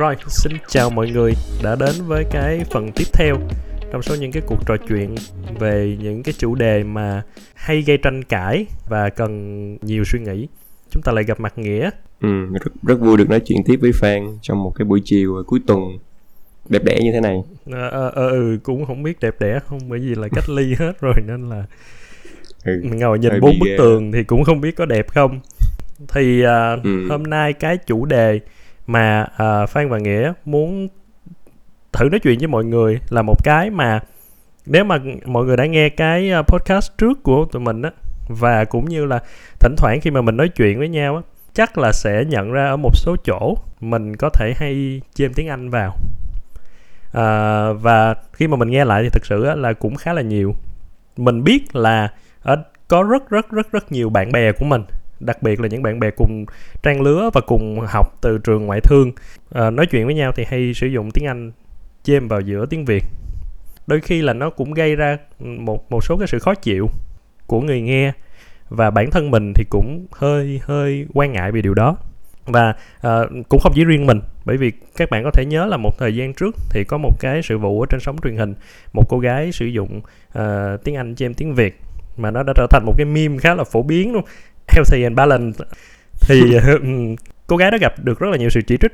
Rồi, xin chào mọi người đã đến với cái phần tiếp theo trong số những cái cuộc trò chuyện về những cái chủ đề mà hay gây tranh cãi và cần nhiều suy nghĩ. Chúng ta lại gặp mặt Nghĩa. Rất vui được nói chuyện tiếp với Phan trong một cái buổi chiều cuối tuần đẹp đẽ như thế này. Cũng không biết đẹp đẽ không, bởi vì là cách ly hết rồi nên là ngồi nhìn 4 bức tường thì cũng không biết có đẹp không. Thì hôm nay cái chủ đề mà Phan và Nghĩa muốn thử nói chuyện với mọi người là một cái mà nếu mà mọi người đã nghe cái podcast trước của tụi mình á, và cũng như là thỉnh thoảng khi mà mình nói chuyện với nhau á, chắc là sẽ nhận ra ở một số chỗ mình có thể hay chêm tiếng Anh vào, và khi mà mình nghe lại thì thực sự á, là cũng khá là nhiều. Mình biết là có rất nhiều bạn bè của mình, đặc biệt là những bạn bè cùng trang lứa và cùng học từ trường ngoại thương, nói chuyện với nhau thì hay sử dụng tiếng Anh chêm vào giữa tiếng Việt. Đôi khi là nó cũng gây ra một số cái sự khó chịu của người nghe, và bản thân mình thì cũng hơi quan ngại về điều đó. Và cũng không chỉ riêng mình, bởi vì các bạn có thể nhớ là một thời gian trước thì có một cái sự vụ ở trên sóng truyền hình, một cô gái sử dụng tiếng Anh chêm tiếng Việt mà nó đã trở thành một cái meme khá là phổ biến luôn, healthy and balanced. Thì cô gái đó gặp được rất là nhiều sự chỉ trích,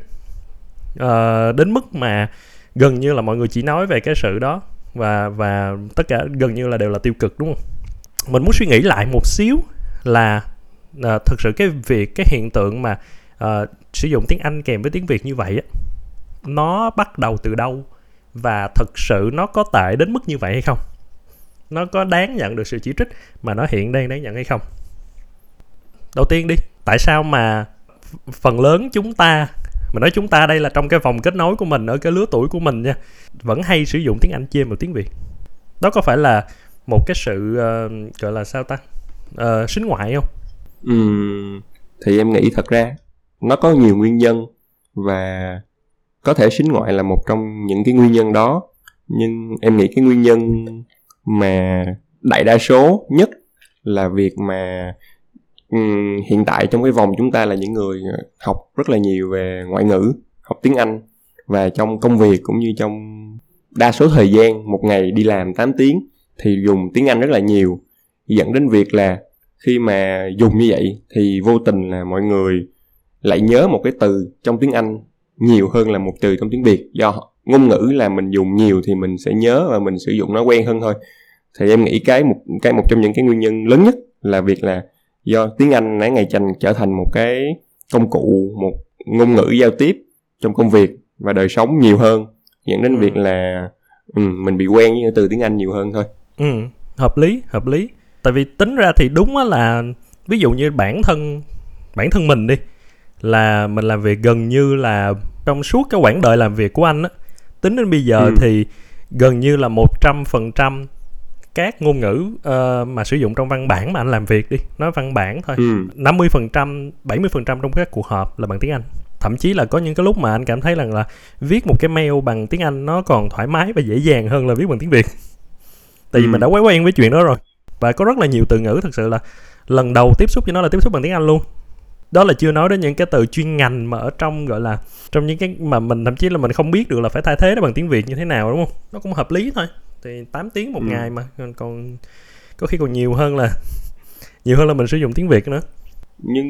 đến mức mà gần như là mọi người chỉ nói về cái sự đó, và tất cả gần như là đều là tiêu cực, đúng không? Mình muốn suy nghĩ lại một xíu là thực sự cái hiện tượng mà sử dụng tiếng Anh kèm với tiếng Việt như vậy á, nó bắt đầu từ đâu, và thực sự nó có tệ đến mức như vậy hay không? Nó có đáng nhận được sự chỉ trích mà nó hiện đang đáng nhận hay không? Đầu tiên đi, tại sao mà phần lớn chúng ta, mà nói chúng ta đây là trong cái vòng kết nối của mình, ở cái lứa tuổi của mình nha, vẫn hay sử dụng tiếng Anh chêm vào tiếng Việt? Đó có phải là một cái sự gọi là sao ta, sính ngoại không? Thì em nghĩ thật ra nó có nhiều nguyên nhân, và có thể sính ngoại là một trong những cái nguyên nhân đó. Nhưng em nghĩ cái nguyên nhân mà đại đa số nhất là việc mà hiện tại trong cái vòng chúng ta là những người học rất là nhiều về ngoại ngữ, học tiếng Anh, và trong công việc cũng như trong đa số thời gian một ngày đi làm 8 tiếng thì dùng tiếng Anh rất là nhiều, dẫn đến việc là khi mà dùng như vậy thì vô tình là mọi người lại nhớ một cái từ trong tiếng Anh nhiều hơn là một từ trong tiếng Việt, do ngôn ngữ là mình dùng nhiều thì mình sẽ nhớ và mình sử dụng nó quen hơn thôi. Thì em nghĩ một trong những cái nguyên nhân lớn nhất là việc là do tiếng Anh đã ngày càng trở thành một cái công cụ, một ngôn ngữ giao tiếp trong công việc và đời sống nhiều hơn, dẫn đến việc là mình bị quen với từ tiếng Anh nhiều hơn thôi. Hợp lý. Tại vì tính ra thì đúng là ví dụ như bản thân mình đi, là mình làm việc gần như là trong suốt cái quãng đời làm việc của anh á, tính đến bây giờ thì gần như là 100% các ngôn ngữ mà sử dụng trong văn bản mà anh làm việc đi, nói văn bản thôi, 50%, 70% trong các cuộc họp là bằng tiếng Anh. Thậm chí là có những cái lúc mà anh cảm thấy rằng là viết một cái mail bằng tiếng Anh nó còn thoải mái và dễ dàng hơn là viết bằng tiếng Việt, tại vì mình đã quá quen với chuyện đó rồi. Và có rất là nhiều từ ngữ thực sự là lần đầu tiếp xúc với nó là tiếp xúc bằng tiếng Anh luôn. Đó là chưa nói đến những cái từ chuyên ngành mà ở trong, gọi là trong những cái mà mình thậm chí là mình không biết được là phải thay thế nó bằng tiếng Việt như thế nào, đúng không? Nó cũng hợp lý thôi. Thì 8 tiếng một ngày mà còn có khi còn nhiều hơn là mình sử dụng tiếng Việt nữa. Nhưng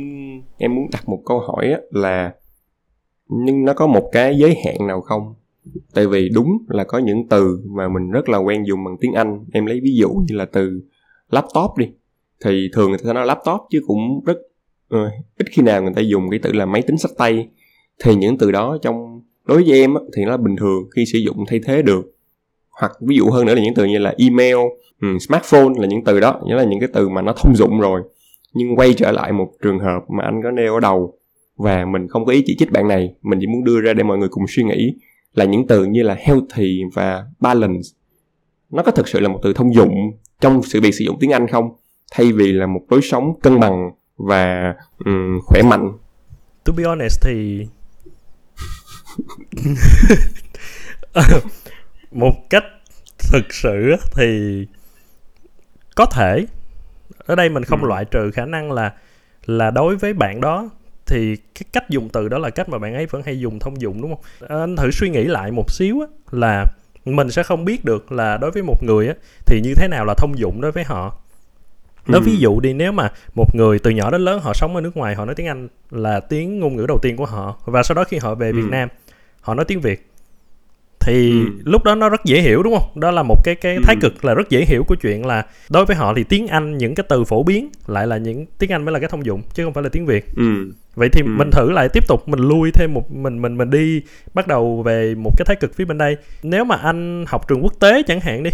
em muốn đặt một câu hỏi là nhưng nó có một cái giới hạn nào không? Tại vì đúng là có những từ mà mình rất là quen dùng bằng tiếng Anh. Em lấy ví dụ như là từ laptop đi, thì thường người ta nói laptop chứ cũng rất ít khi nào người ta dùng cái từ là máy tính xách tay. Thì những từ đó trong đối với em thì nó là bình thường khi sử dụng thay thế được. Hoặc ví dụ hơn nữa là những từ như là email, smartphone, là những từ đó, nghĩa là những cái từ mà nó thông dụng rồi. Nhưng quay trở lại một trường hợp mà anh có nêu ở đầu, và mình không có ý chỉ trích bạn này, mình chỉ muốn đưa ra để mọi người cùng suy nghĩ, là những từ như là healthy và balance, nó có thực sự là một từ thông dụng trong sự việc sử dụng tiếng Anh không, thay vì là một lối sống cân bằng và khỏe mạnh? To be honest thì một cách thực sự thì có thể ở đây mình không loại trừ khả năng là đối với bạn đó thì cái cách dùng từ đó là cách mà bạn ấy vẫn hay dùng thông dụng, đúng không? Anh thử suy nghĩ lại một xíu á, là mình sẽ không biết được là đối với một người á, thì như thế nào là thông dụng đối với họ. Nói ví dụ đi, nếu mà một người từ nhỏ đến lớn họ sống ở nước ngoài, họ nói tiếng Anh là tiếng ngôn ngữ đầu tiên của họ, và sau đó khi họ về Việt Nam họ nói tiếng Việt, thì lúc đó nó rất dễ hiểu, đúng không? Đó là một cái thái cực là rất dễ hiểu của chuyện là đối với họ thì tiếng Anh, những cái từ phổ biến lại là những tiếng Anh mới là cái thông dụng chứ không phải là tiếng Việt. Vậy thì mình thử lại, tiếp tục mình lui thêm một mình đi, bắt đầu về một cái thái cực phía bên đây. Nếu mà anh học trường quốc tế chẳng hạn đi,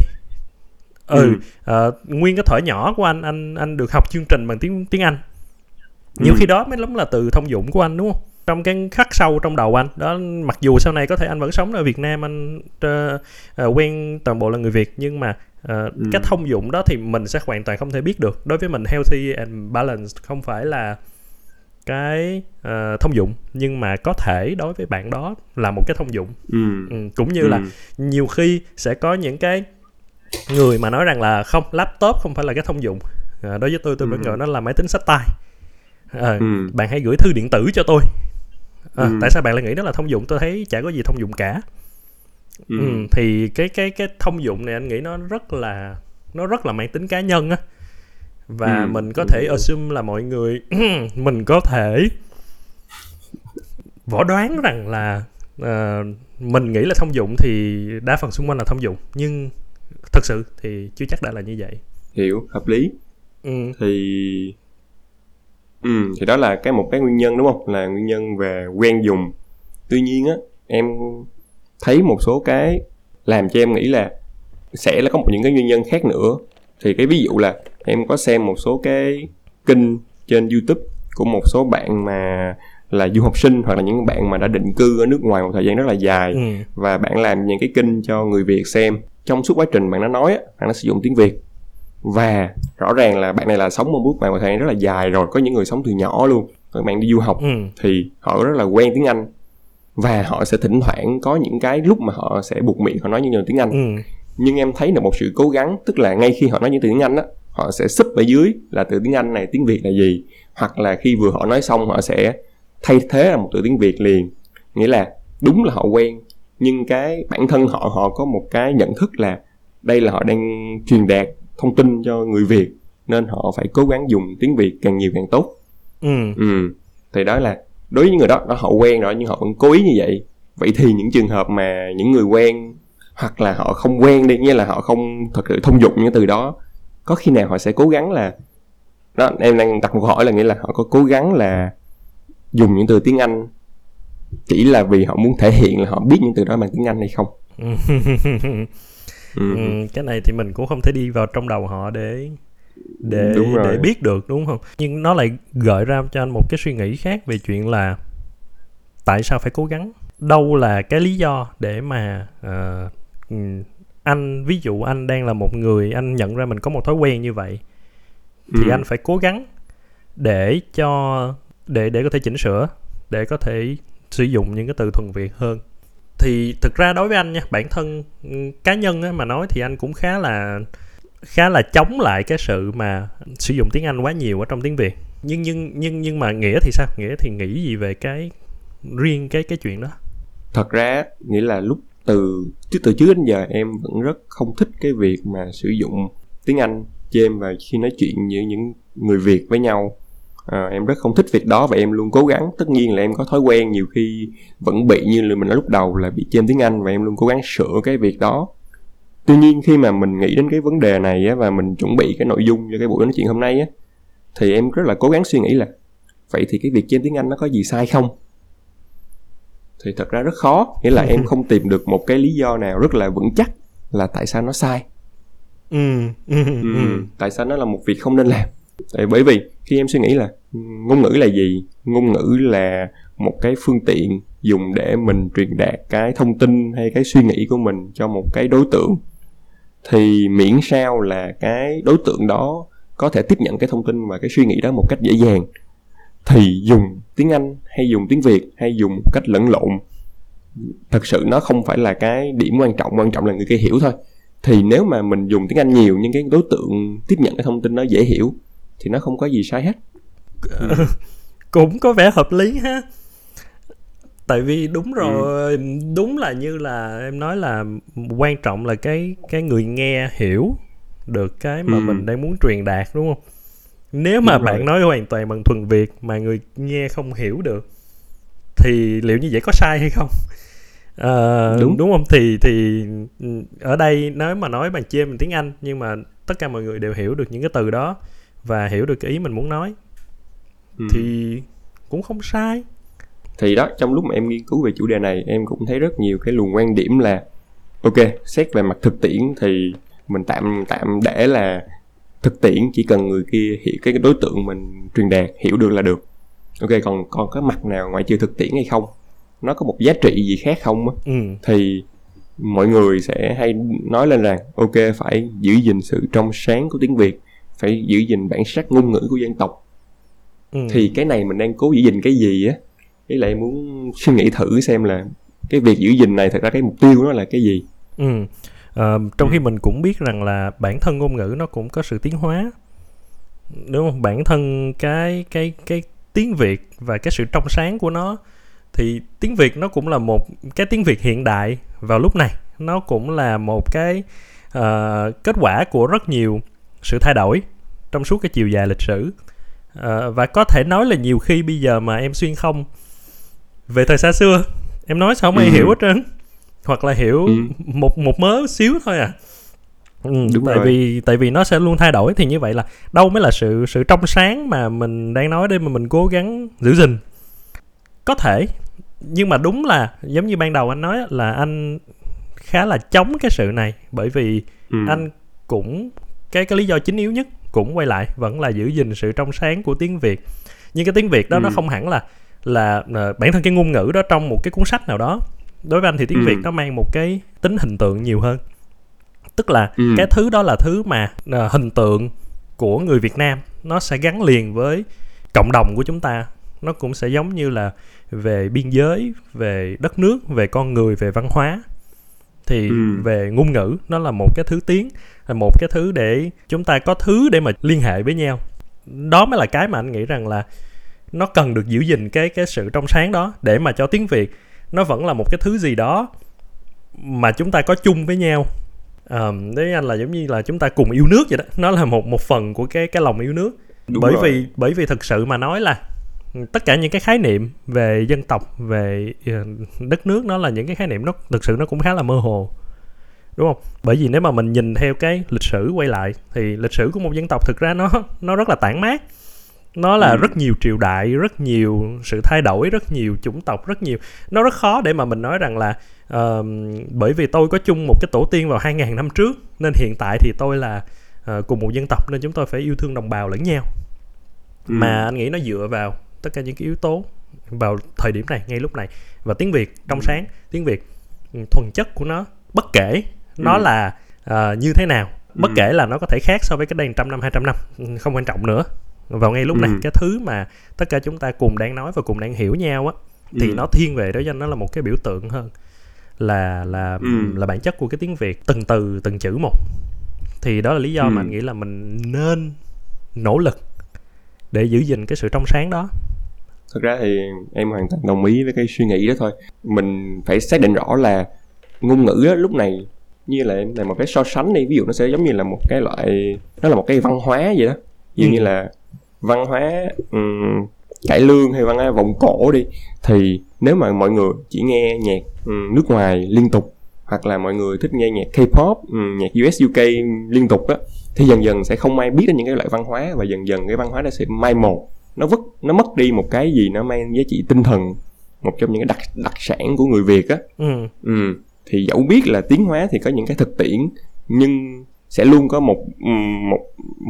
nguyên cái thuở nhỏ của anh được học chương trình bằng tiếng Anh, nhiều khi đó mới lắm là từ thông dụng của anh, đúng không? Trong cái khắc sâu trong đầu anh đó, mặc dù sau này có thể anh vẫn sống ở Việt Nam, anh quen toàn bộ là người Việt, nhưng mà cái thông dụng đó thì mình sẽ hoàn toàn không thể biết được. Đối với mình, healthy and balanced không phải là cái thông dụng, nhưng mà có thể đối với bạn đó là một cái thông dụng. Cũng như là nhiều khi sẽ có những cái người mà nói rằng là không, laptop không phải là cái thông dụng. Đối với tôi vẫn gọi nó là máy tính xách tay. Bạn hãy gửi thư điện tử cho tôi. Tại sao bạn lại nghĩ nó là thông dụng? Tôi thấy chả có gì thông dụng cả. Thì cái thông dụng này anh nghĩ nó rất là mang tính cá nhân á, và mình có thể assume là mọi người mình có thể võ đoán rằng là mình nghĩ là thông dụng thì đa phần xung quanh là thông dụng, nhưng thật sự thì chưa chắc đã là như vậy. Hiểu, hợp lý. Thì đó là một cái nguyên nhân, đúng không? Là nguyên nhân về quen dùng. Tuy nhiên á, em thấy một số cái làm cho em nghĩ là sẽ là có những cái nguyên nhân khác nữa. Thì cái ví dụ là em có xem một số cái kênh trên YouTube của một số bạn mà là du học sinh, hoặc là những bạn mà đã định cư ở nước ngoài một thời gian rất là dài, và bạn làm những cái kênh cho người Việt xem. Trong suốt quá trình bạn đã nói, bạn đã sử dụng tiếng Việt, và rõ ràng là bạn này là sống một bước bạn một thời gian rất là dài rồi, có những người sống từ nhỏ luôn. Các bạn đi du học thì họ rất là quen tiếng Anh, và họ sẽ thỉnh thoảng có những cái lúc mà họ sẽ buộc miệng họ nói những tiếng Anh. Nhưng em thấy là một sự cố gắng, tức là ngay khi họ nói những từ tiếng Anh á, họ sẽ sub ở dưới là từ tiếng Anh này tiếng Việt là gì, hoặc là khi vừa họ nói xong họ sẽ thay thế là một từ tiếng Việt liền. Nghĩa là đúng là họ quen, nhưng cái bản thân họ có một cái nhận thức là đây là họ đang truyền đạt thông tin cho người Việt, nên họ phải cố gắng dùng tiếng Việt càng nhiều càng tốt. Thì đó là đối với những người đó, họ quen rồi nhưng họ vẫn cố ý như vậy. Vậy thì những trường hợp mà những người quen, hoặc là họ không quen đi, nghĩa là họ không thật sự thông dụng những từ đó, có khi nào họ sẽ cố gắng là đó, em đang đặt một hỏi là nghĩa là họ có cố gắng là dùng những từ tiếng Anh chỉ là vì họ muốn thể hiện là họ biết những từ đó bằng tiếng Anh hay không? Cái này thì mình cũng không thể đi vào trong đầu họ để biết được, đúng không? Nhưng nó lại gợi ra cho anh một cái suy nghĩ khác về chuyện là tại sao phải cố gắng, đâu là cái lý do để mà anh, ví dụ anh đang là một người, anh nhận ra mình có một thói quen như vậy, thì anh phải cố gắng để có thể chỉnh sửa, để có thể sử dụng những cái từ thuần Việt hơn. Thì thực ra đối với anh nha, bản thân cá nhân á, mà nói thì anh cũng khá là chống lại cái sự mà sử dụng tiếng Anh quá nhiều ở trong tiếng Việt. Nhưng mà Nghĩa thì sao? Nghĩa thì nghĩ gì về cái riêng cái chuyện đó? Thật ra nghĩa là lúc từ trước đến giờ em vẫn rất không thích cái việc mà sử dụng tiếng Anh cho em, và khi nói chuyện với những người Việt với nhau, em rất không thích việc đó, và em luôn cố gắng. Tất nhiên là em có thói quen nhiều khi vẫn bị, như là mình nói lúc đầu, là bị chêm tiếng Anh, và em luôn cố gắng sửa cái việc đó. Tuy nhiên khi mà mình nghĩ đến cái vấn đề này á, và mình chuẩn bị cái nội dung cho cái buổi nói chuyện hôm nay á, thì em rất là cố gắng suy nghĩ là vậy thì cái việc chêm tiếng Anh nó có gì sai không? Thì thật ra rất khó, nghĩa là em không tìm được một cái lý do nào rất là vững chắc là tại sao nó sai. Tại sao nó là một việc không nên làm. Bởi vì khi em suy nghĩ là ngôn ngữ là gì? Ngôn ngữ là một cái phương tiện dùng để mình truyền đạt cái thông tin hay cái suy nghĩ của mình cho một cái đối tượng. Thì miễn sao là cái đối tượng đó có thể tiếp nhận cái thông tin và cái suy nghĩ đó một cách dễ dàng, thì dùng tiếng Anh hay dùng tiếng Việt hay dùng một cách lẫn lộn, thật sự nó không phải là cái điểm quan trọng. Quan trọng là người kia hiểu thôi. Thì nếu mà mình dùng tiếng Anh nhiều nhưng cái đối tượng tiếp nhận cái thông tin nó dễ hiểu thì nó không có gì sai hết. Cũng có vẻ hợp lý ha. Tại vì đúng rồi, đúng là như là em nói là quan trọng là cái người nghe hiểu được cái mà mình đang muốn truyền đạt, đúng không? Nếu mà đúng bạn rồi. Nói hoàn toàn bằng thuần Việt mà người nghe không hiểu được thì liệu như vậy có sai hay không? Đúng không? Thì ở đây nếu mà nói bằng chia mình tiếng Anh nhưng mà tất cả mọi người đều hiểu được những cái từ đó và hiểu được cái ý mình muốn nói thì cũng không sai. Thì đó, trong lúc mà em nghiên cứu về chủ đề này em cũng thấy rất nhiều cái luồng quan điểm là ok, xét về mặt thực tiễn thì mình tạm để là thực tiễn, chỉ cần người kia hiểu cái đối tượng mình truyền đạt hiểu được là được. Ok, còn có mặt nào ngoại trừ thực tiễn hay không? Nó có một giá trị gì khác không? Thì mọi người sẽ hay nói lên rằng ok, phải giữ gìn sự trong sáng của tiếng Việt, phải giữ gìn bản sắc ngôn ngữ của dân tộc. Thì cái này mình đang cố giữ gìn cái gì á? Với lại muốn suy nghĩ thử xem là cái việc giữ gìn này thật ra cái mục tiêu của nó là cái gì. Trong khi mình cũng biết rằng là bản thân ngôn ngữ nó cũng có sự tiến hóa, đúng không? Bản thân cái tiếng Việt và cái sự trong sáng của nó, thì tiếng Việt nó cũng là một cái tiếng Việt hiện đại vào lúc này, nó cũng là một cái kết quả của rất nhiều sự thay đổi trong suốt cái chiều dài lịch sử. Và có thể nói là nhiều khi bây giờ mà em xuyên không về thời xa xưa, em nói sao không ai hiểu hết trơn, hoặc là hiểu một mớ xíu thôi à. Tại vì nó sẽ luôn thay đổi, thì như vậy là đâu mới là sự trong sáng mà mình đang nói để mà mình cố gắng giữ gìn. Có thể, nhưng mà đúng là giống như ban đầu anh nói là anh khá là chống cái sự này, bởi vì anh cũng cái lý do chính yếu nhất cũng quay lại vẫn là giữ gìn sự trong sáng của tiếng Việt. Nhưng cái tiếng Việt đó nó không hẳn là bản thân cái ngôn ngữ đó trong một cái cuốn sách nào đó. Đối với anh thì tiếng Việt nó mang một cái tính hình tượng nhiều hơn. Tức là cái thứ đó là thứ mà hình tượng của người Việt Nam, nó sẽ gắn liền với cộng đồng của chúng ta. Nó cũng sẽ giống như là về biên giới, về đất nước, về con người, về văn hóa. Thì về ngôn ngữ, nó là một cái thứ tiếng, là một cái thứ để chúng ta có thứ để mà liên hệ với nhau. Đó mới là cái mà anh nghĩ rằng là nó cần được giữ gìn cái sự trong sáng đó, để mà cho tiếng Việt nó vẫn là một cái thứ gì đó mà chúng ta có chung với nhau. Đấy, anh là giống như là chúng ta cùng yêu nước vậy đó. Nó là một phần của cái lòng yêu nước. Bởi vì thực sự mà nói là tất cả những cái khái niệm về dân tộc, về đất nước, nó là những cái khái niệm nó thực sự nó cũng khá là mơ hồ, đúng không? Bởi vì nếu mà mình nhìn theo cái lịch sử quay lại thì lịch sử của một dân tộc thực ra nó rất là tản mát. Nó là rất nhiều triều đại, rất nhiều sự thay đổi, rất nhiều chủng tộc, rất nhiều. Nó rất khó để mà mình nói rằng là bởi vì tôi có chung một cái tổ tiên vào 2.000 năm trước nên hiện tại thì tôi là cùng một dân tộc nên chúng tôi phải yêu thương đồng bào lẫn nhau. Mà anh nghĩ nó dựa vào tất cả những cái yếu tố vào thời điểm này, ngay lúc này. Và tiếng Việt trong sáng, tiếng Việt thuần chất của nó, bất kể nó là như thế nào, bất kể là nó có thể khác so với cái đây 100 năm, 200 năm, không quan trọng nữa. Vào ngay lúc này, cái thứ mà tất cả chúng ta cùng đang nói và cùng đang hiểu nhau á, thì nó thiên về đó, cho nên nó là một cái biểu tượng hơn là bản chất của cái tiếng Việt, từng từ từng chữ một. Thì đó là lý do mà anh nghĩ là mình nên nỗ lực để giữ gìn cái sự trong sáng đó. Thực ra thì em hoàn toàn đồng ý với cái suy nghĩ đó thôi. Mình phải xác định rõ là ngôn ngữ đó, lúc này như là một cái so sánh đi, ví dụ nó sẽ giống như là một cái loại, nó là một cái văn hóa vậy đó. Ví dụ như là văn hóa cải lương hay văn hóa vọng cổ đi, thì nếu mà mọi người chỉ nghe nhạc nước ngoài liên tục, hoặc là mọi người thích nghe nhạc K-pop, nhạc US UK liên tục á, thì dần dần sẽ không ai biết đến những cái loại văn hóa, và dần dần cái văn hóa nó sẽ mai một, nó mất đi một cái gì nó mang giá trị tinh thần, một trong những cái đặc sản của người Việt á. Thì dẫu biết là tiếng hóa thì có những cái thực tiễn, nhưng sẽ luôn có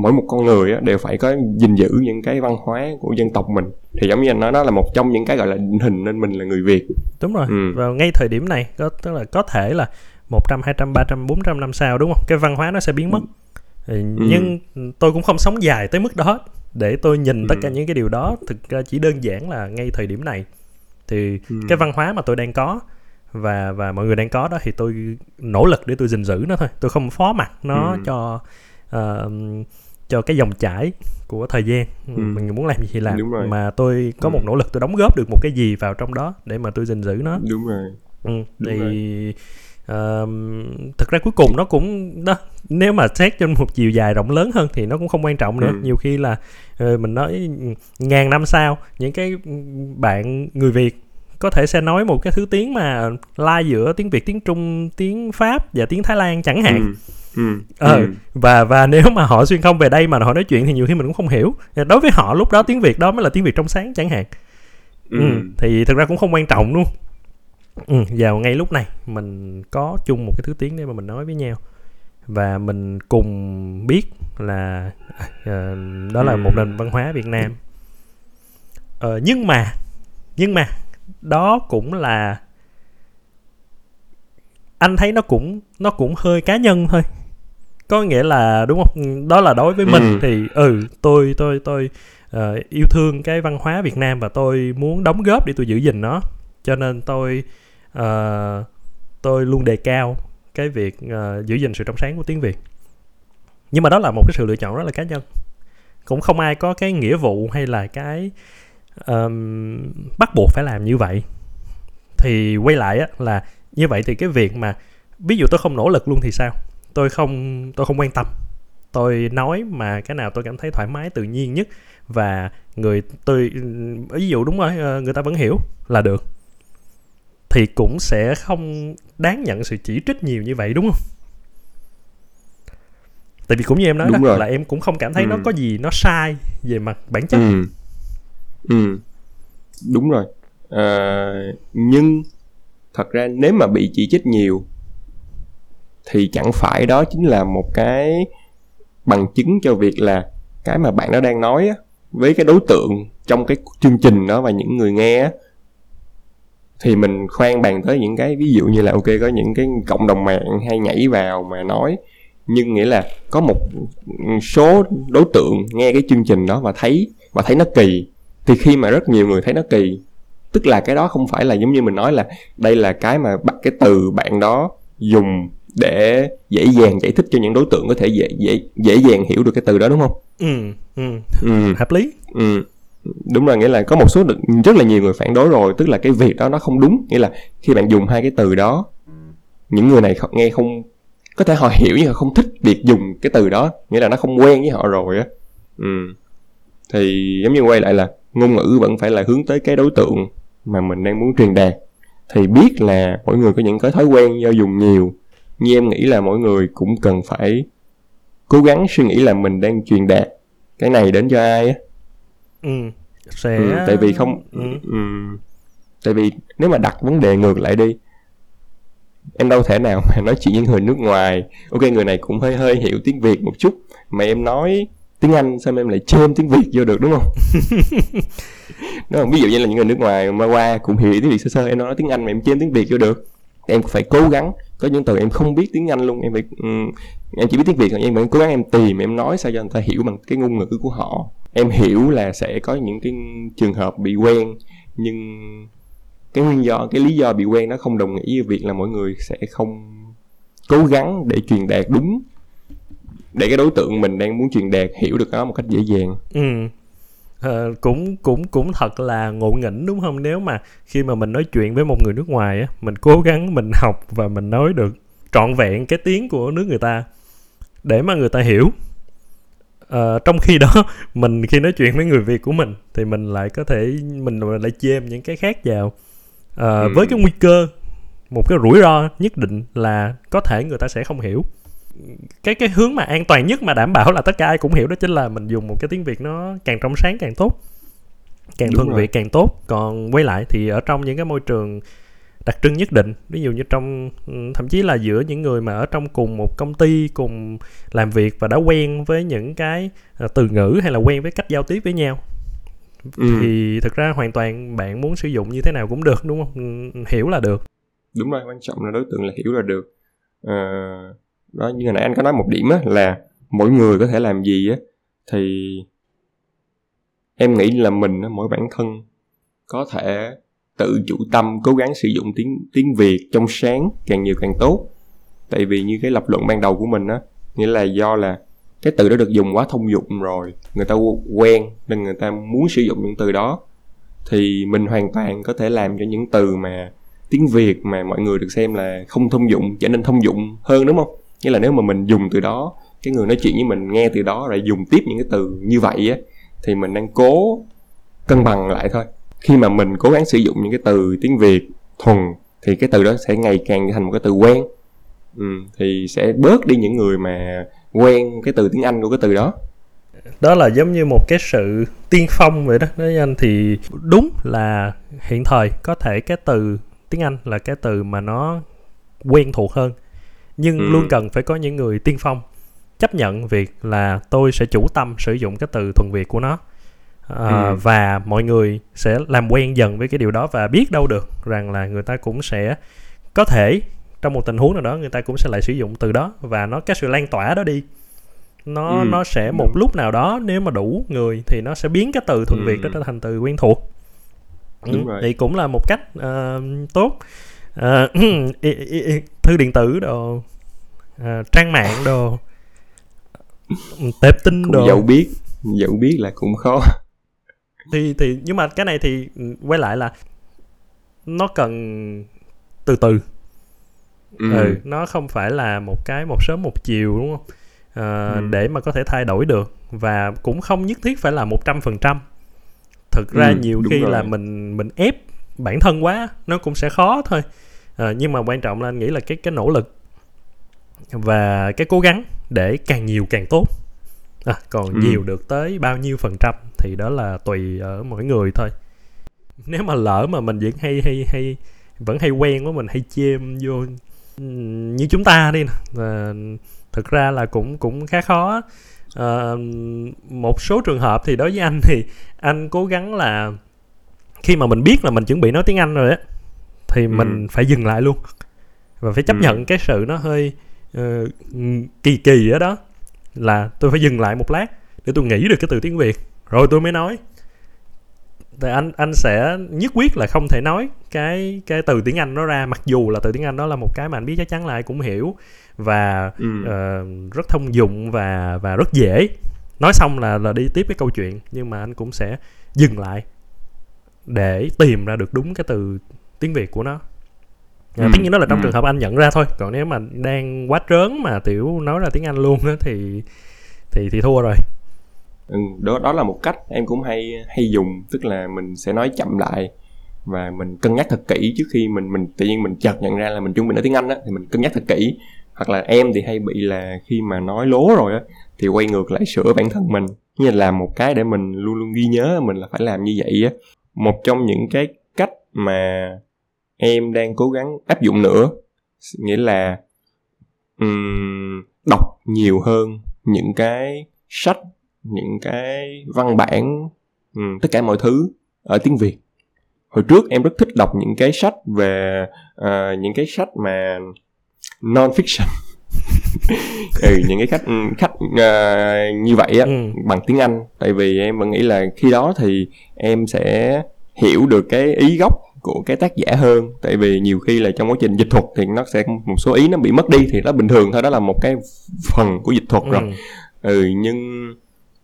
mỗi một con người đều phải có gìn giữ những cái văn hóa của dân tộc mình. Thì giống như anh nói, nó là một trong những cái gọi là định hình nên mình là người Việt. Đúng rồi. Vào ngay thời điểm này, tức là có thể là 100, 200, 300, 400 năm sau, đúng không? Cái văn hóa nó sẽ biến mất. Nhưng tôi cũng không sống dài tới mức đó để tôi nhìn tất cả những cái điều đó. Thực ra chỉ đơn giản là ngay thời điểm này thì cái văn hóa mà tôi đang có và mọi người đang có đó, thì tôi nỗ lực để tôi gìn giữ nó thôi. Tôi không phó mặc nó cho cái dòng chảy của thời gian. Mình muốn làm gì thì làm, mà tôi có một nỗ lực tôi đóng góp được một cái gì vào trong đó để mà tôi gìn giữ nó. Đúng rồi. Thì thực ra cuối cùng nó cũng đó, nếu mà xét trên một chiều dài rộng lớn hơn thì nó cũng không quan trọng nữa. Nhiều khi là mình nói ngàn năm sau những cái bạn người Việt có thể sẽ nói một cái thứ tiếng mà lai giữa tiếng Việt, tiếng Trung, tiếng Pháp và tiếng Thái Lan chẳng hạn. Và nếu mà họ xuyên không về đây mà họ nói chuyện thì nhiều khi mình cũng không hiểu. Đối với họ lúc đó tiếng Việt đó mới là tiếng Việt trong sáng chẳng hạn. Thì thực ra cũng không quan trọng luôn. Vào ngay lúc này mình có chung một cái thứ tiếng để mà mình nói với nhau, và mình cùng biết là đó là một nền văn hóa Việt Nam. Nhưng mà đó cũng là, anh thấy nó cũng hơi cá nhân thôi. Có nghĩa là, đúng không, đó là đối với mình thì tôi yêu thương cái văn hóa Việt Nam và tôi muốn đóng góp để tôi giữ gìn nó. Cho nên tôi luôn đề cao cái việc giữ gìn sự trong sáng của tiếng Việt. Nhưng mà đó là một cái sự lựa chọn rất là cá nhân. Cũng không ai có cái nghĩa vụ hay là cái bắt buộc phải làm như vậy. Thì quay lại á, là như vậy thì cái việc mà ví dụ tôi không nỗ lực luôn thì sao? Tôi không quan tâm. Tôi nói mà cái nào tôi cảm thấy thoải mái tự nhiên nhất, và ví dụ, đúng rồi, người ta vẫn hiểu là được, thì cũng sẽ không đáng nhận sự chỉ trích nhiều như vậy, đúng không? Tại vì cũng như em nói đó, là em cũng không cảm thấy nó có gì nó sai về mặt bản chất. Đúng rồi. Nhưng thật ra nếu mà bị chỉ trích nhiều thì chẳng phải đó chính là một cái bằng chứng cho việc là cái mà bạn đó đang nói á, với cái đối tượng trong cái chương trình đó và những người nghe á, thì mình khoan bàn tới những cái ví dụ như là ok, có những cái cộng đồng mạng hay nhảy vào mà nói, nhưng nghĩa là có một số đối tượng nghe cái chương trình đó và thấy nó kỳ, thì khi mà rất nhiều người thấy nó kỳ, tức là cái đó không phải là giống như mình nói là đây là cái mà cái từ bạn đó dùng để dễ dàng giải thích cho những đối tượng có thể dễ dàng hiểu được cái từ đó, đúng không? Hợp lý. Đúng rồi, nghĩa là có một số rất là nhiều người phản đối rồi, tức là cái việc đó nó không đúng. Nghĩa là khi bạn dùng hai cái từ đó, những người này nghe không, có thể họ hiểu nhưng họ không thích việc dùng cái từ đó, nghĩa là nó không quen với họ rồi á. Thì giống như quay lại là ngôn ngữ vẫn phải là hướng tới cái đối tượng mà mình đang muốn truyền đạt. Thì biết là mỗi người có những cái thói quen do dùng nhiều, nhưng em nghĩ là mỗi người cũng cần phải cố gắng suy nghĩ là mình đang truyền đạt cái này đến cho ai á. Tại vì không tại vì nếu mà đặt vấn đề ngược lại đi, em đâu thể nào mà nói chuyện với người nước ngoài, ok, người này cũng hơi hiểu tiếng Việt một chút, mà em nói tiếng Anh sao em lại chêm tiếng Việt vô được, đúng không? Đúng không? Ví dụ như là những người nước ngoài mà qua cũng hiểu tiếng Việt sơ sơ, em nói tiếng Anh mà em chêm tiếng Việt vô được, em phải cố gắng. Có những từ em không biết tiếng Anh luôn, em phải em chỉ biết tiếng Việt thôi, em phải cố gắng em tìm, em nói sao cho người ta hiểu bằng cái ngôn ngữ của họ. Em hiểu là sẽ có những cái trường hợp bị quen, nhưng cái nguyên do, cái lý do bị quen nó không đồng nghĩa với việc là mọi người sẽ không cố gắng để truyền đạt đúng, để cái đối tượng mình đang muốn truyền đạt hiểu được nó một cách dễ dàng. Cũng thật là ngộ nghĩnh, đúng không? Nếu mà khi mà mình nói chuyện với một người nước ngoài á, mình cố gắng mình học và mình nói được trọn vẹn cái tiếng của nước người ta để mà người ta hiểu. Trong khi đó mình khi nói chuyện với người Việt của mình thì mình lại có thể mình lại chêm những cái khác vào, với cái nguy cơ, một cái rủi ro nhất định là có thể người ta sẽ không hiểu. Cái hướng mà an toàn nhất mà đảm bảo là tất cả ai cũng hiểu đó chính là mình dùng một cái tiếng Việt nó càng trong sáng càng tốt, càng thuần Việt càng tốt. Còn quay lại thì ở trong những cái môi trường đặc trưng nhất định, ví dụ như trong, thậm chí là giữa những người mà ở trong cùng một công ty, cùng làm việc và đã quen với những cái từ ngữ hay là quen với cách giao tiếp với nhau, thì thực ra hoàn toàn bạn muốn sử dụng như thế nào cũng được, đúng không? Hiểu là được. Đúng rồi, quan trọng là đối tượng là hiểu là được. Đó, như hồi nãy anh có nói một điểm á, là mỗi người có thể làm gì á, thì em nghĩ là mình á, mỗi bản thân có thể tự chủ tâm cố gắng sử dụng tiếng Việt trong sáng càng nhiều càng tốt. Tại vì như cái lập luận ban đầu của mình á, nghĩa là do là cái từ đó được dùng quá thông dụng rồi, người ta quen nên người ta muốn sử dụng những từ đó. Thì mình hoàn toàn có thể làm cho những từ mà tiếng Việt mà mọi người được xem là không thông dụng trở nên thông dụng hơn, đúng không? Nghĩa là nếu mà mình dùng từ đó, cái người nói chuyện với mình nghe từ đó rồi dùng tiếp những cái từ như vậy á, thì mình đang cố cân bằng lại thôi. Khi mà mình cố gắng sử dụng những cái từ tiếng Việt thuần thì cái từ đó sẽ ngày càng thành một cái từ quen. Thì sẽ bớt đi những người mà quen cái từ tiếng Anh của cái từ đó. Đó là giống như một cái sự tiên phong vậy đó. Nói anh thì đúng là hiện thời có thể cái từ tiếng Anh là cái từ mà nó quen thuộc hơn, nhưng luôn cần phải có những người tiên phong chấp nhận việc là tôi sẽ chủ tâm sử dụng cái từ thuần Việt của nó. Và mọi người sẽ làm quen dần với cái điều đó, và biết đâu được rằng là người ta cũng sẽ có thể trong một tình huống nào đó người ta cũng sẽ lại sử dụng từ đó, và nó cái sự lan tỏa đó đi nó sẽ một lúc nào đó nếu mà đủ người thì nó sẽ biến cái từ thuần Việt đó trở thành từ quen thuộc. Thì cũng là một cách tốt. Thư điện tử đồ, trang mạng đồ, tệp tin đồ, dẫu biết là cũng khó. Thì nhưng mà cái này thì quay lại là nó cần từ từ. Nó không phải là một sớm một chiều, đúng không? Để mà có thể thay đổi được, và cũng không nhất thiết phải là 100%. Thực ra nhiều khi rồi là mình ép bản thân quá nó cũng sẽ khó thôi. Nhưng mà quan trọng là anh nghĩ là cái nỗ lực và cái cố gắng để càng nhiều càng tốt. Còn nhiều được tới bao nhiêu phần trăm thì đó là tùy ở mỗi người thôi. Nếu mà lỡ mà mình vẫn hay vẫn hay quen quá, mình hay chêm vô như chúng ta đi nè, thực ra là cũng khá khó. Một số trường hợp thì đối với anh thì anh cố gắng là khi mà mình biết là mình chuẩn bị nói tiếng Anh rồi á thì mình phải dừng lại luôn và phải chấp nhận cái sự nó hơi kỳ kỳ ở đó, là tôi phải dừng lại một lát để tôi nghĩ được cái từ tiếng Việt rồi tôi mới nói. Thì anh sẽ nhất quyết là không thể nói cái từ tiếng Anh đó ra, mặc dù là từ tiếng Anh đó là một cái mà anh biết chắc chắn là ai cũng hiểu và rất thông dụng và rất dễ nói, xong là đi tiếp cái câu chuyện. Nhưng mà anh cũng sẽ dừng lại để tìm ra được đúng cái từ tiếng Việt của nó. Tất nhiên đó là trong trường hợp anh nhận ra thôi, còn nếu mà đang quá trớn mà tiểu nói ra tiếng Anh luôn đó thì thua rồi. Đó là một cách em cũng hay dùng, tức là mình sẽ nói chậm lại và mình cân nhắc thật kỹ trước khi mình tự nhiên mình chợt nhận ra là mình chuẩn bị nói tiếng Anh á, thì mình cân nhắc thật kỹ. Hoặc là em thì hay bị là khi mà nói lố rồi á thì quay ngược lại sửa bản thân mình, như là làm một cái để mình luôn luôn ghi nhớ mình là phải làm như vậy á. Một trong những cái cách mà em đang cố gắng áp dụng nữa, nghĩa là đọc nhiều hơn những cái sách, những cái văn bản, tất cả mọi thứ ở tiếng Việt. Hồi trước em rất thích đọc những cái sách về những cái sách mà non-fiction những cái khách như vậy á, bằng tiếng Anh. Tại vì em vẫn nghĩ là khi đó thì em sẽ hiểu được cái ý gốc của cái tác giả hơn. Tại vì nhiều khi là trong quá trình dịch thuật thì nó sẽ một số ý nó bị mất đi, thì nó bình thường thôi, đó là một cái phần của dịch thuật rồi. Nhưng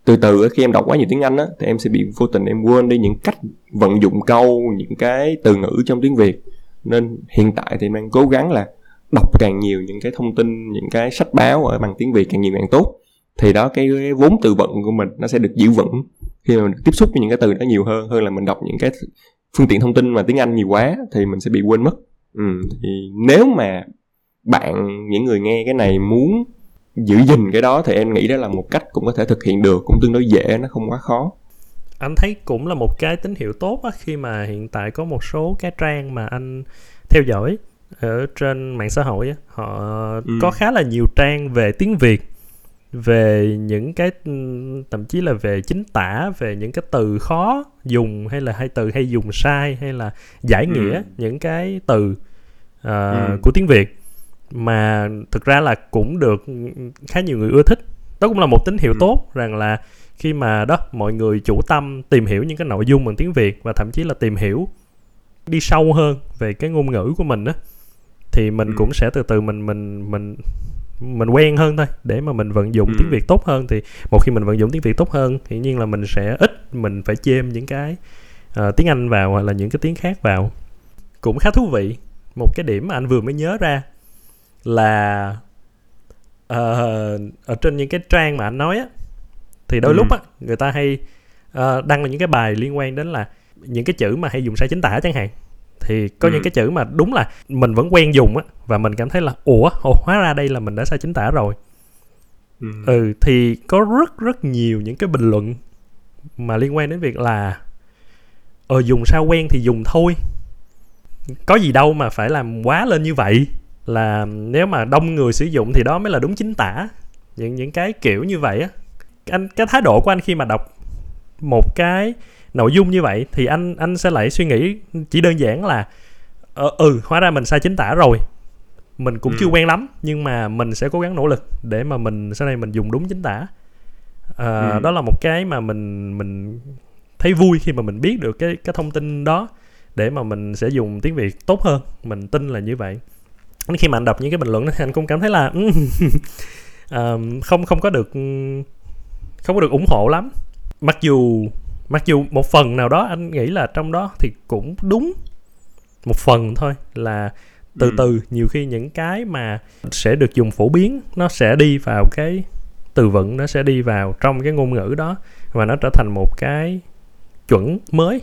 từ từ khi em đọc quá nhiều tiếng Anh á thì em sẽ bị vô tình em quên đi những cách vận dụng câu, những cái từ ngữ trong tiếng Việt. Nên hiện tại thì mình cố gắng là đọc càng nhiều những cái thông tin, những cái sách báo ở bằng tiếng Việt càng nhiều càng tốt. Thì đó, cái vốn từ vựng của mình nó sẽ được giữ vững khi mà mình tiếp xúc với những cái từ đó nhiều hơn, hơn là mình đọc những cái phương tiện thông tin mà tiếng Anh nhiều quá thì mình sẽ bị quên mất. Thì nếu mà những người nghe cái này muốn giữ gìn cái đó thì em nghĩ đó là một cách cũng có thể thực hiện được, cũng tương đối dễ, nó không quá khó. Anh thấy cũng là một cái tín hiệu tốt á, khi mà hiện tại có một số cái trang mà anh theo dõi ở trên mạng xã hội á, họ có khá là nhiều trang về tiếng Việt, về những cái thậm chí là về chính tả, về những cái từ khó dùng hay là hay dùng sai, hay là giải nghĩa những cái từ của tiếng Việt, mà thực ra là cũng được khá nhiều người ưa thích. Đó cũng là một tín hiệu tốt, rằng là khi mà đó mọi người chủ tâm tìm hiểu những cái nội dung bằng tiếng Việt, và thậm chí là tìm hiểu đi sâu hơn về cái ngôn ngữ của mình á, thì mình cũng sẽ từ từ mình mình quen hơn thôi, để mà mình vận dụng tiếng Việt tốt hơn. Thì một khi mình vận dụng tiếng Việt tốt hơn, hiển nhiên là mình sẽ ít, mình phải chêm những cái tiếng Anh vào hoặc là những cái tiếng khác vào. Cũng khá thú vị, một cái điểm mà anh vừa mới nhớ ra là ở trên những cái trang mà anh nói á, thì đôi lúc á người ta hay đăng những cái bài liên quan đến là những cái chữ mà hay dùng sai chính tả chẳng hạn. Thì có những cái chữ mà đúng là mình vẫn quen dùng á, và mình cảm thấy là ủa, hóa ra đây là mình đã sai chính tả rồi. Thì có rất nhiều những cái bình luận mà liên quan đến việc là dùng sao quen thì dùng thôi, có gì đâu mà phải làm quá lên như vậy, là nếu mà đông người sử dụng thì đó mới là đúng chính tả. Những cái kiểu như vậy á, anh, cái thái độ của anh khi mà đọc một cái nội dung như vậy thì anh sẽ lại suy nghĩ chỉ đơn giản là hóa ra mình sai chính tả rồi, mình cũng chưa quen lắm, nhưng mà mình sẽ cố gắng nỗ lực để mà mình sau này mình dùng đúng chính tả. Đó là một cái mà mình thấy vui khi mà mình biết được cái thông tin đó, để mà mình sẽ dùng tiếng Việt tốt hơn. Mình tin là như vậy. Khi mà anh đọc những cái bình luận đó, anh cũng cảm thấy là không có được ủng hộ lắm. Mặc dù một phần nào đó anh nghĩ là trong đó thì cũng đúng một phần thôi, là từ nhiều khi những cái mà sẽ được dùng phổ biến nó sẽ đi vào cái từ vựng, nó sẽ đi vào trong cái ngôn ngữ đó và nó trở thành một cái chuẩn mới.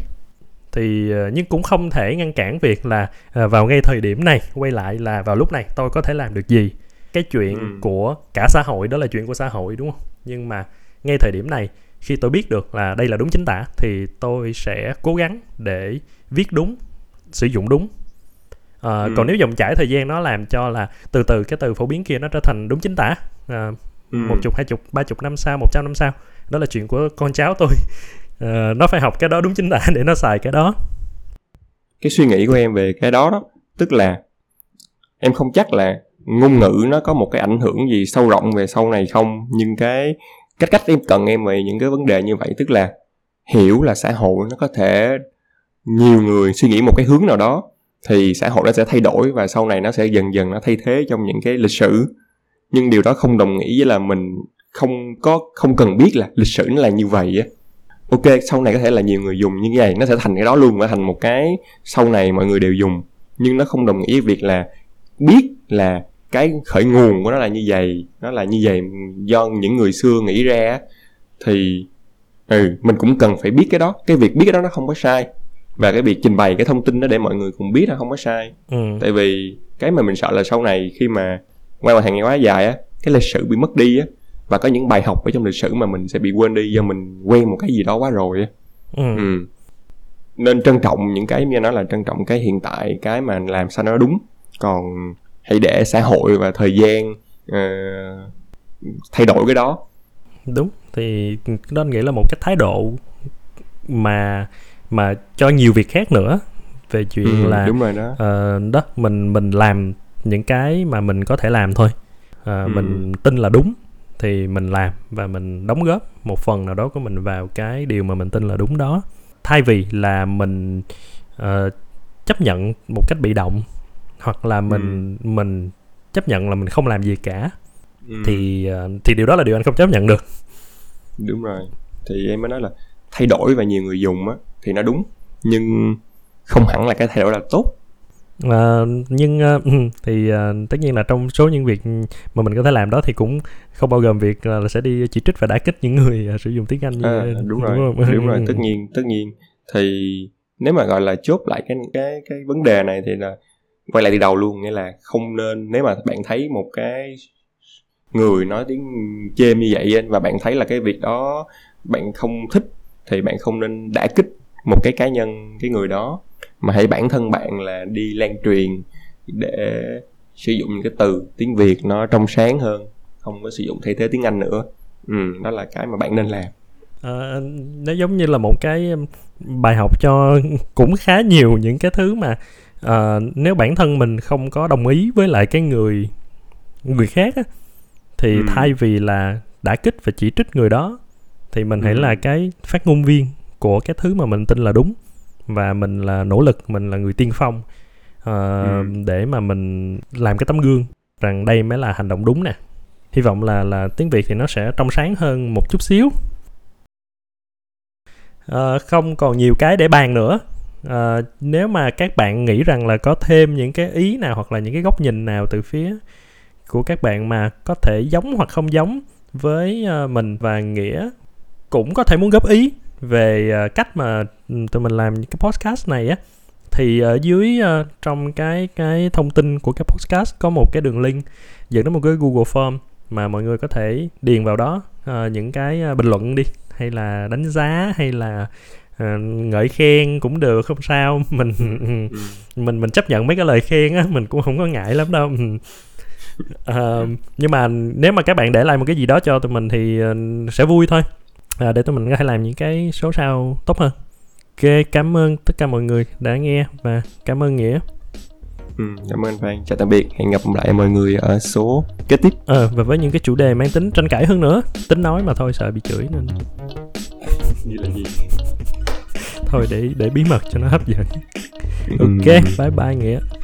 Thì nhưng cũng không thể ngăn cản việc là vào ngay thời điểm này, quay lại là vào lúc này tôi có thể làm được gì. Cái chuyện của cả xã hội, đó là chuyện của xã hội, đúng không? Nhưng mà ngay thời điểm này, khi tôi biết được là đây là đúng chính tả thì tôi sẽ cố gắng để viết đúng, sử dụng đúng. Còn nếu dòng chảy thời gian nó làm cho là từ từ cái từ phổ biến kia nó trở thành đúng chính tả, 10, 20, 30 năm sau, 100 năm sau, đó là chuyện của con cháu tôi. Nó phải học cái đó đúng chính tả để nó xài cái đó. Cái suy nghĩ của em về cái đó đó, tức là em không chắc là ngôn ngữ nó có một cái ảnh hưởng gì sâu rộng về sau này không, nhưng cái cách em cần em về những cái vấn đề như vậy, tức là hiểu là xã hội nó có thể nhiều người suy nghĩ một cái hướng nào đó thì xã hội nó sẽ thay đổi và sau này nó sẽ dần dần nó thay thế trong những cái lịch sử. Nhưng điều đó không đồng nghĩa với là mình không cần biết là lịch sử nó là như vậy á. Ok, sau này có thể là nhiều người dùng như vậy, nó sẽ thành cái đó luôn, và thành một cái sau này mọi người đều dùng. Nhưng nó không đồng nghĩa việc là biết là cái khởi nguồn của nó là như vậy, nó là như vậy do những người xưa nghĩ ra. Thì mình cũng cần phải biết cái đó. Cái việc biết cái đó nó không có sai, và cái việc trình bày cái thông tin đó để mọi người cùng biết nó không có sai. Tại vì cái mà mình sợ là sau này khi mà qua một hàng ngày quá dài á, cái lịch sử bị mất đi á, và có những bài học ở trong lịch sử mà mình sẽ bị quên đi do mình quen một cái gì đó quá rồi á. Nên trân trọng những cái như nói là trân trọng cái hiện tại, cái mà làm sao nó đúng. Còn hãy để xã hội và thời gian thay đổi cái đó. Đúng, thì đó anh nghĩ là một cái thái độ mà cho nhiều việc khác nữa, về chuyện là đúng rồi đó. Đó, mình làm những cái mà mình có thể làm thôi. Mình tin là đúng thì mình làm, và mình đóng góp một phần nào đó của mình vào cái điều mà mình tin là đúng đó, thay vì là mình chấp nhận một cách bị động, hoặc là mình chấp nhận là mình không làm gì cả. Thì điều đó là điều anh không chấp nhận được. Đúng rồi, thì em mới nói là thay đổi và nhiều người dùng á thì nó đúng, nhưng không hẳn là cái thay đổi là tốt. Tất nhiên là trong số những việc mà mình có thể làm đó thì cũng không bao gồm việc là sẽ đi chỉ trích và đả kích những người sử dụng tiếng Anh như đúng rồi tất nhiên thì nếu mà gọi là chốt lại cái vấn đề này thì là quay lại từ đầu luôn, nghĩa là không nên, nếu mà bạn thấy một cái người nói tiếng chêm như vậy và bạn thấy là cái việc đó bạn không thích, thì bạn không nên đả kích một cái cá nhân, cái người đó, mà hãy bản thân bạn là đi lan truyền để sử dụng những cái từ tiếng Việt nó trong sáng hơn, không có sử dụng thay thế tiếng Anh nữa. Đó là cái mà bạn nên làm. Nó giống như là một cái bài học cho cũng khá nhiều những cái thứ mà nếu bản thân mình không có đồng ý với lại cái người khác á, thì thay vì là đả kích và chỉ trích người đó thì mình hãy là cái phát ngôn viên của cái thứ mà mình tin là đúng, và mình là nỗ lực, mình là người tiên phong để mà mình làm cái tấm gương rằng đây mới là hành động đúng nè. Hy vọng là tiếng Việt thì nó sẽ trong sáng hơn một chút xíu. Không còn nhiều cái để bàn nữa. Nếu mà các bạn nghĩ rằng là có thêm những cái ý nào hoặc là những cái góc nhìn nào từ phía của các bạn mà có thể giống hoặc không giống với mình và Nghĩa, cũng có thể muốn góp ý về cách mà tụi mình làm cái podcast này á, thì ở dưới trong cái thông tin của cái podcast có một cái đường link dẫn đến một cái Google Form mà mọi người có thể điền vào đó những cái bình luận đi, hay là đánh giá, hay là ngợi khen cũng được, không sao. Mình chấp nhận mấy cái lời khen á, mình cũng không có ngại lắm đâu. Nhưng mà nếu mà các bạn để lại một cái gì đó cho tụi mình thì sẽ vui thôi, để tụi mình có thể làm những cái số sau tốt hơn. Ok, cảm ơn tất cả mọi người đã nghe và cảm ơn Nghĩa. Cảm ơn Phan, chào tạm biệt, hẹn gặp lại mọi người ở số kế tiếp. Và với những cái chủ đề mang tính tranh cãi hơn nữa, tính nói mà thôi, sợ bị chửi nên như là gì thôi, để bí mật cho nó hấp dẫn. Ok, bye bye Nghĩa.